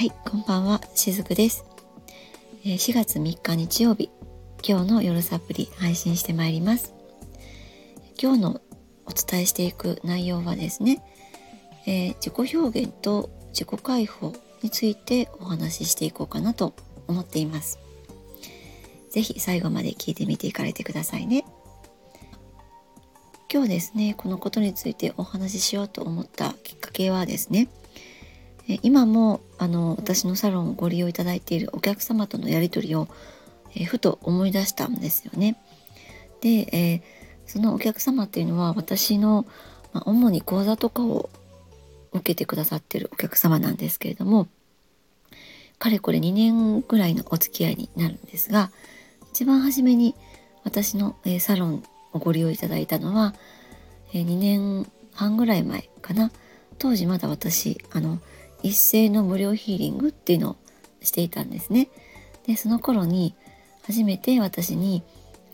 はい、こんばんは、しずくです。4月3日日曜日、今日の夜サプリ配信してまいります。今日のお伝えしていく内容はですね、自己表現と自己解放についてお話ししていこうかなと思っています。ぜひ最後まで聞いてみていかれてくださいね。今日ですね、このことについてお話ししようと思ったきっかけはですね、今も私のサロンをご利用いただいているお客様とのやり取りをふと思い出したんですよね。で、そのお客様っていうのは私の、主に講座とかを受けてくださっているお客様なんですけれども、かれこれ2年ぐらいのお付き合いになるんですが、一番初めに私のサロンをご利用いただいたのは2年半ぐらい前かな。当時まだ私一斉の無料ヒーリングっていうのをしていたんですね。で、その頃に初めて私に、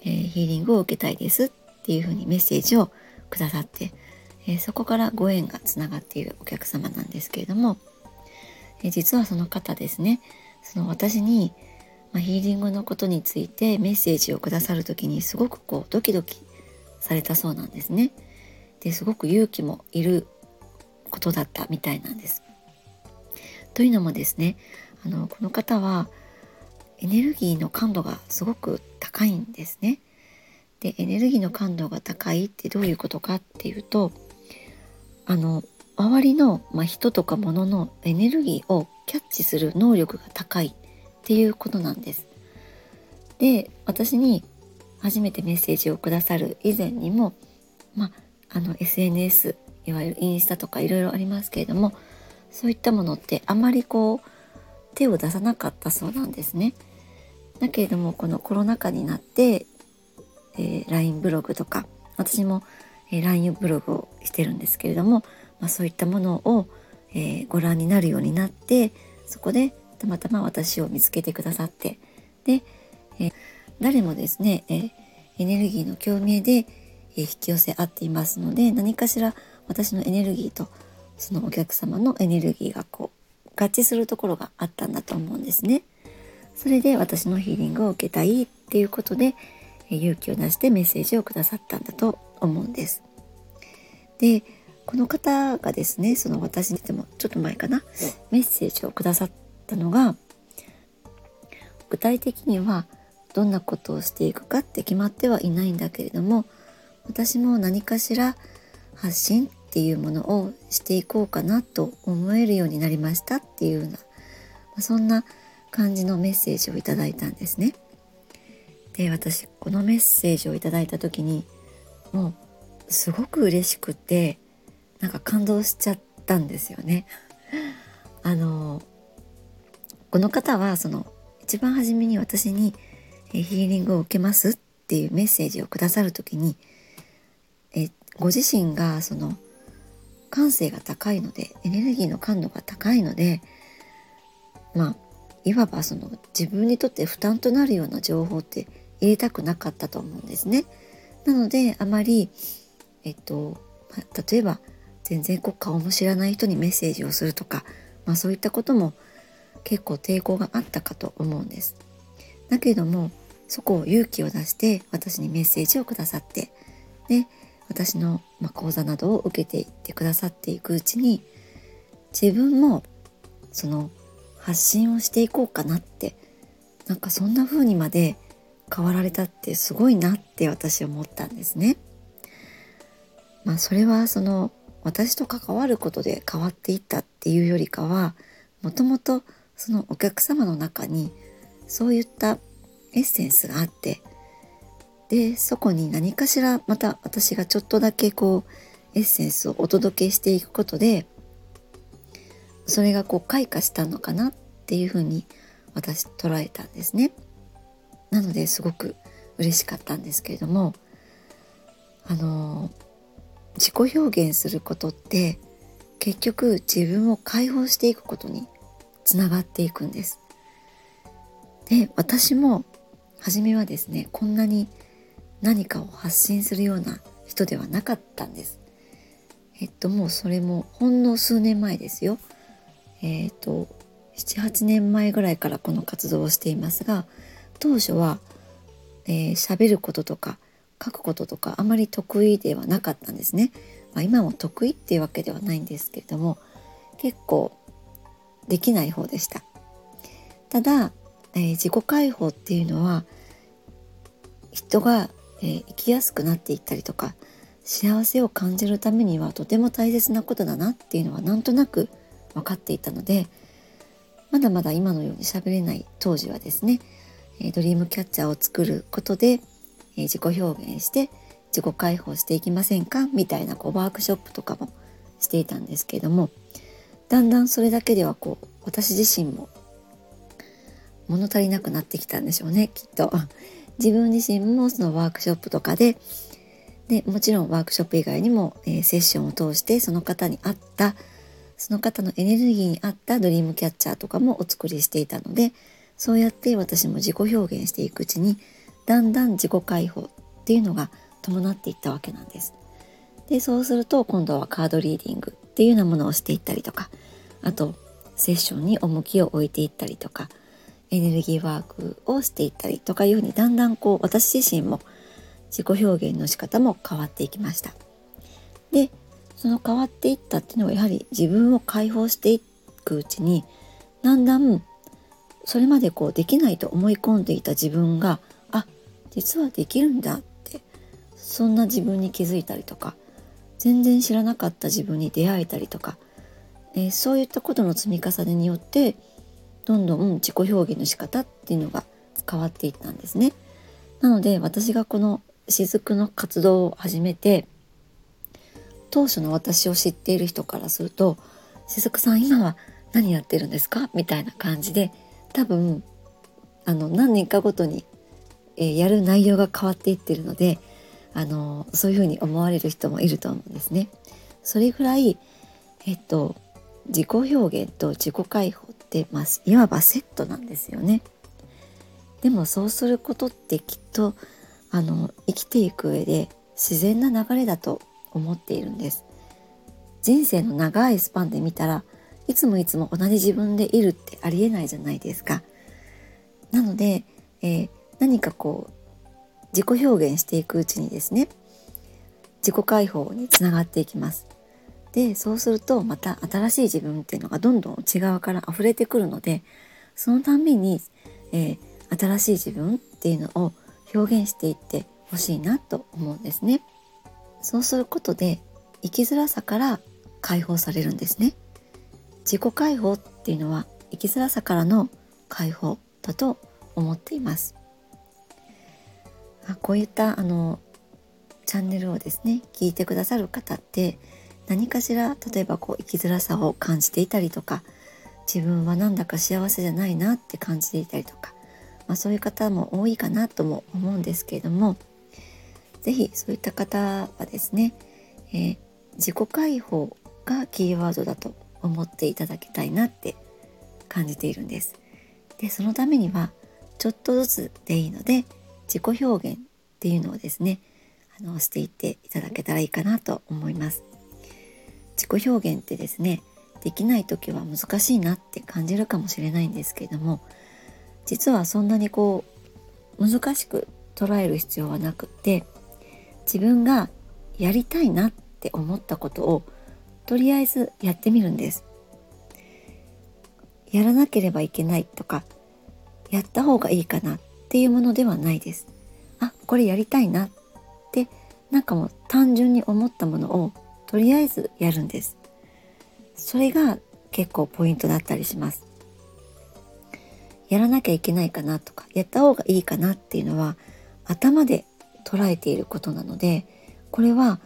ヒーリングを受けたいですっていうふうにメッセージをくださって、そこからご縁がつながっているお客様なんですけれども、実はその方ですね、その私に、ヒーリングのことについてメッセージをくださるときにすごくドキドキされたそうなんですね。で、すごく勇気もいることだったみたいなんです。というのもですね、この方はエネルギーの感度がすごく高いんですね。で、エネルギーの感度が高いってどういうことかっていうと、周りの、人とか物のエネルギーをキャッチする能力が高いっていうことなんです。で、私に初めてメッセージをくださる以前にも、SNS、いわゆるインスタとかいろいろありますけれども、そういったものってあまり手を出さなかったそうなんですね。だけれどもこのコロナ禍になって、LINE ブログとか、私も、LINE ブログをしてるんですけれども、そういったものを、ご覧になるようになって、そこでたまたま私を見つけてくださって、で、誰もですね、エネルギーの共鳴で、引き寄せ合っていますので、何かしら私のエネルギーとそのお客様のエネルギーが合致するところがあったんだと思うんですね。それで私のヒーリングを受けたいっていうことで、勇気を出してメッセージをくださったんだと思うんです。で、この方がですね、その私にでもちょっと前かな、メッセージをくださったのが、具体的にはどんなことをしていくかって決まってはいないんだけれども、私も何かしら発信っていうものをしていこうかなと思えるようになりましたっていうような、そんな感じのメッセージをいただいたんですね。で、私このメッセージをいただいた時にもうすごく嬉しくて、感動しちゃったんですよね。この方はその一番初めに私にヒーリングを受けますっていうメッセージをくださる時に、ご自身がその感性が高いので、エネルギーの感度が高いので、いわばその自分にとって負担となるような情報って入れたくなかったと思うんですね。なのであまり、例えば全然顔も知らない人にメッセージをするとか、そういったことも結構抵抗があったかと思うんです。だけどもそこを勇気を出して私にメッセージをくださって、で、私の講座などを受けていってくださっていくうちに、自分もその発信をしていこうかなって、そんな風にまで変わられたってすごいなって私は思ったんですね。それはその私と関わることで変わっていったっていうよりかは、もともとそのお客様の中にそういったエッセンスがあって、で、そこに何かしらまた私がちょっとだけエッセンスをお届けしていくことで、それが開花したのかなっていうふうに私捉えたんですね。なのですごく嬉しかったんですけれども、自己表現することって結局自分を解放していくことにつながっていくんです。で、私も初めはですね、こんなに何かを発信するような人ではなかったんです。もうそれもほんの数年前ですよ。7、8年前ぐらいからこの活動をしていますが、当初は喋ることとか書くこととかあまり得意ではなかったんですね。今も得意っていうわけではないんですけれども、結構できない方でした。ただ、自己解放っていうのは人が、生きやすくなっていったりとか幸せを感じるためにはとても大切なことだなっていうのはなんとなく分かっていたので、まだまだ今のように喋れない当時はですね、ドリームキャッチャーを作ることで自己表現して自己解放していきませんかみたいなワークショップとかもしていたんですけれども、だんだんそれだけでは私自身も物足りなくなってきたんでしょうね、きっと。自分自身もそのワークショップとかでもちろんワークショップ以外にも、セッションを通してその方のエネルギーに合ったドリームキャッチャーとかもお作りしていたので、そうやって私も自己表現していくうちにだんだん自己解放っていうのが伴っていったわけなんです。で、そうすると今度はカードリーディングっていうようなものをしていったりとか、あとセッションに重きを置いていったりとかエネルギーワークをしていったりとかいうふうに、だんだん私自身も自己表現の仕方も変わっていきました。で、その変わっていったっていうのはやはり自分を解放していくうちに、だんだんそれまでできないと思い込んでいた自分が実はできるんだって、そんな自分に気づいたりとか、全然知らなかった自分に出会えたりとか、そういったことの積み重ねによってどんどん自己表現の仕方っていうのが変わっていったんですね。なので私がこの雫の活動を始めて、当初の私を知っている人からすると、雫さん今は何やってるんですかみたいな感じで、多分何年かごとにやる内容が変わっていってるので、そういうふうに思われる人もいると思うんですね。それぐらい、自己表現と自己解放って、いわばセットなんですよね。でもそうすることってきっと生きていく上で自然な流れだと思っているんです。人生の長いスパンで見たらいつも同じ自分でいるってありえないじゃないですか。なので、何か自己表現していくうちにですね、自己解放につながっていきます。で、そうするとまた新しい自分っていうのがどんどん内側から溢れてくるので、そのたんびに、新しい自分っていうのを表現していってほしいなと思うんですね。そうすることで生きづらさから解放されるんですね。自己解放っていうのは生きづらさからの解放だと思っています。こういったチャンネルをですね聞いてくださる方って、何かしら例えば生きづらさを感じていたりとか、自分はなんだか幸せじゃないなって感じていたりとか、そういう方も多いかなとも思うんですけれども、ぜひそういった方はですね、自己解放がキーワードだと思っていただきたいなって感じているんです。で、そのためにはちょっとずつでいいので自己表現っていうのをですねしていっていただけたらいいかなと思います。自己表現ってですね、できない時は難しいなって感じるかもしれないんですけれども、実はそんなに難しく捉える必要はなくって、自分がやりたいなって思ったことをとりあえずやってみるんです。やらなければいけないとかやった方がいいかなっていうものではないです。これやりたいなってもう単純に思ったものをとりあえずやるんです。それが結構ポイントだったりします。やらなきゃいけないかなとかやった方がいいかなっていうのは頭で捉えていることなので、これは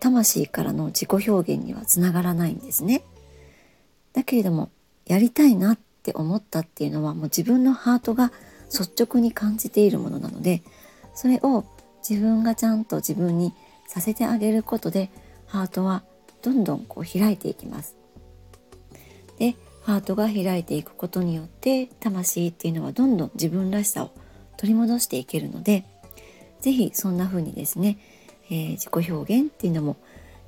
魂からの自己表現にはつながらないんですね。だけれどもやりたいなって思ったっていうのはもう自分のハートが率直に感じているものなので、それを自分がちゃんと自分にさせてあげることでハートはどんどん開いていきます。で、ハートが開いていくことによって魂っていうのはどんどん自分らしさを取り戻していけるので、ぜひそんな風にですね、自己表現っていうのも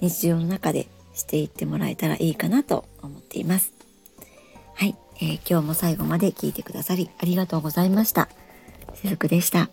日常の中でしていってもらえたらいいかなと思っています。はい、今日も最後まで聞いてくださりありがとうございました。せふくでした。